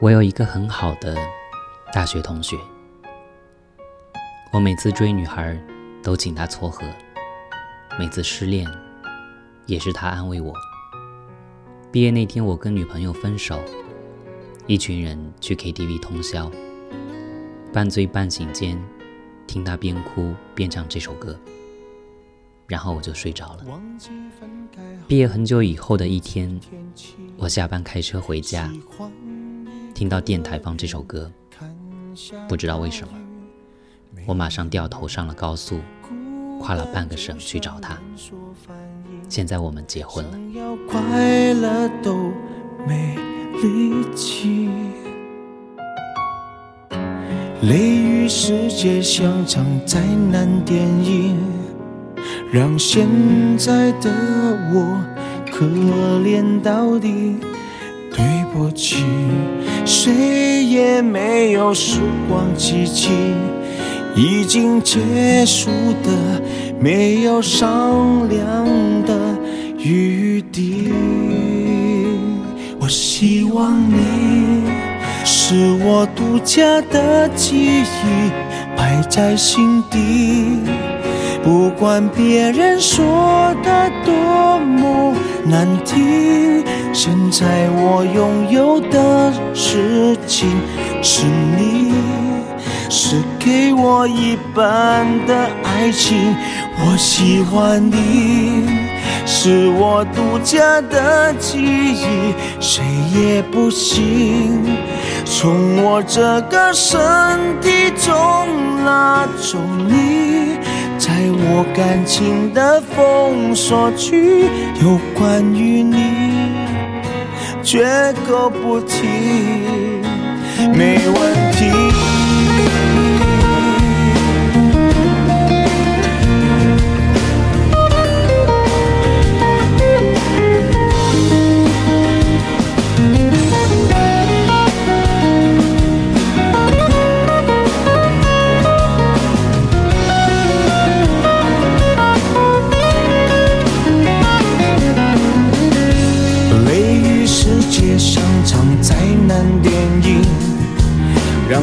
我有一个很好的大学同学，我每次追女孩都请她撮合，每次失恋也是她安慰我。毕业那天我跟女朋友分手，一群人去 KTV 通宵，半醉半醒间听她边哭边唱这首歌，然后我就睡着了。毕业很久以后的一天，我下班开车回家，听到电台放这首歌，不知道为什么我马上掉头上了高速，跨了半个省去找他。现在我们结婚了。想要快乐都没力气，雷雨世界像场灾难电影，让现在的我可怜到底。对不起，谁也没有时光机器，已经结束的没有商量的余地。我希望你是我独家的记忆，摆在心底，不管别人说的多么难听。现在我拥有的事情是你，是给我一半的爱情。我喜欢你，是我独家的记忆，谁也不行从我这个身体中拉走你，在我感情的封锁区，有关于你绝口不提，没问题。让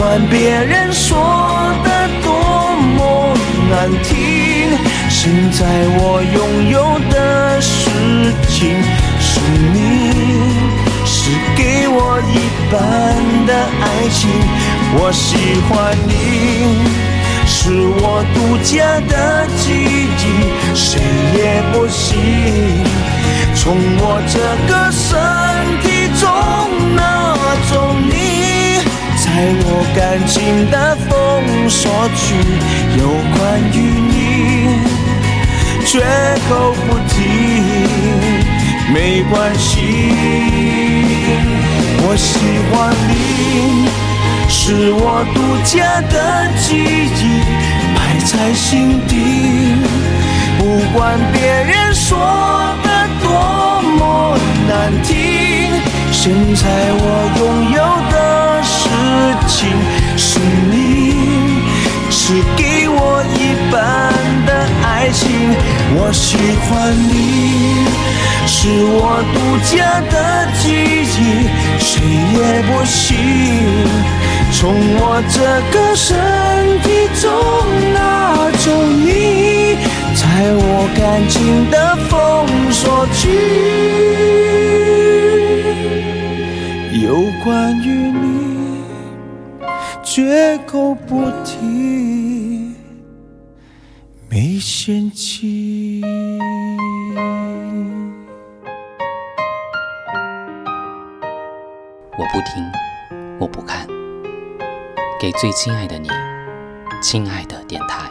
管别人说的多么难听。现在我拥有的事情是你，是给我一半的爱情。我喜欢你，是我独家的记忆，谁也不行从我这个身体中拿走你，在我感情的封锁区，有关于你绝口不提，没关系。我喜欢你，是我独家的记忆，摆在心底，不管别人说的多么难听。现在我拥有的事情是你，是给我一半的爱情。我喜欢你，是我独家的记忆，谁也不行从我这个身体中拿走你，在我感情的封锁区，有关于你绝口不提，没嫌弃。我不听，我不看。给最亲爱的你，亲爱的电台。